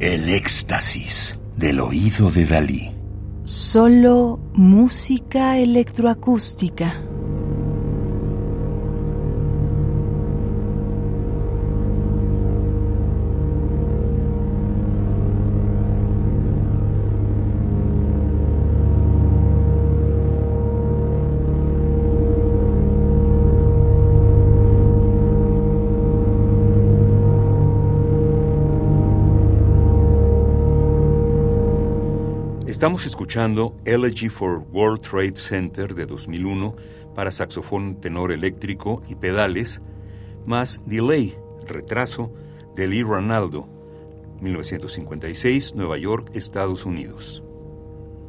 El éxtasis del oído de Dalí. Solo música electroacústica. Estamos escuchando Elegy for World Trade Center de 2001 para saxofón tenor eléctrico y pedales, más Delay, retraso, de Lee Ranaldo, 1956, Nueva York, Estados Unidos.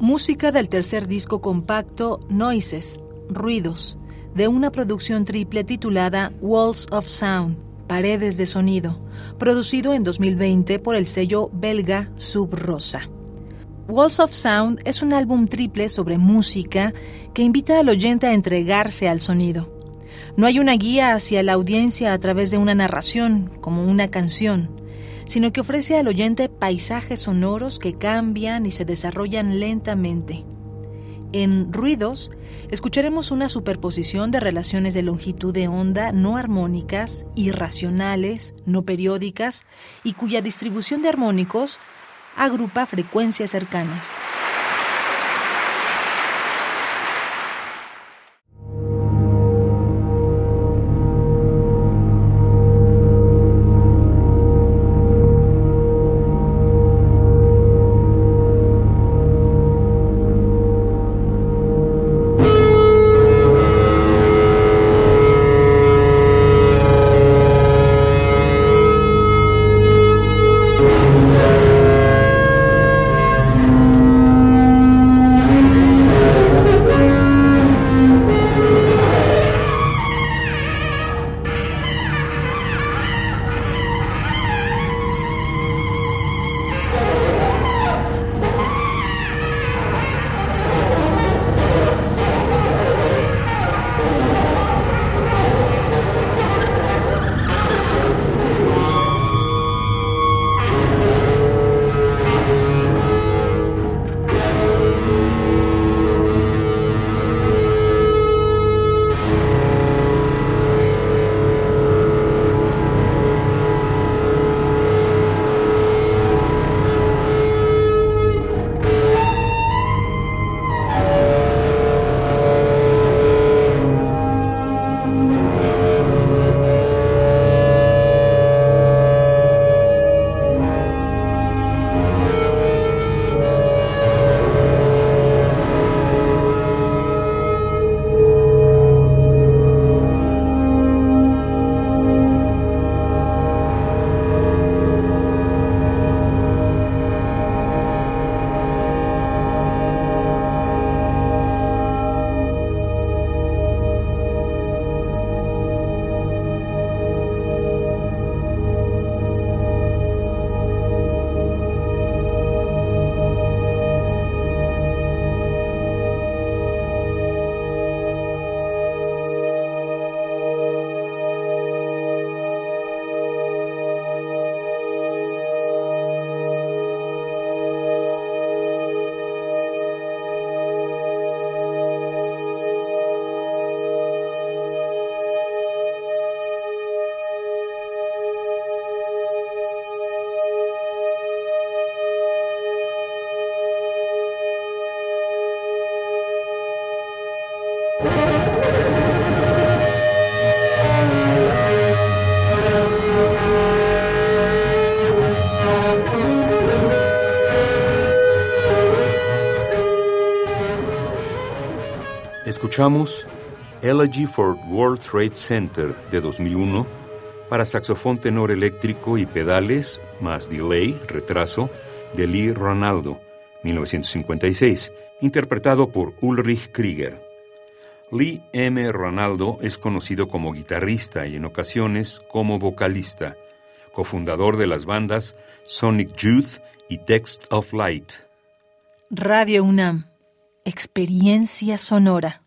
Música del tercer disco compacto Noises, Ruidos, de una producción triple titulada Walls of Sound, Paredes de Sonido, producido en 2020 por el sello belga Sub Rosa. Walls of Sound es un álbum triple sobre música que invita al oyente a entregarse al sonido. No hay una guía hacia la audiencia a través de una narración, como una canción, sino que ofrece al oyente paisajes sonoros que cambian y se desarrollan lentamente. En Ruidos, escucharemos una superposición de relaciones de longitud de onda no armónicas, irracionales, no periódicas, y cuya distribución de armónicos agrupa frecuencias cercanas. Escuchamos Elegy for World Trade Center de 2001 para saxofón tenor eléctrico y pedales más Delay, retraso, de Lee Ranaldo, 1956, interpretado por Ulrich Krieger. Lee M. Ranaldo es conocido como guitarrista y en ocasiones como vocalista, cofundador de las bandas Sonic Youth y Text of Light. Radio UNAM. Experiencia sonora.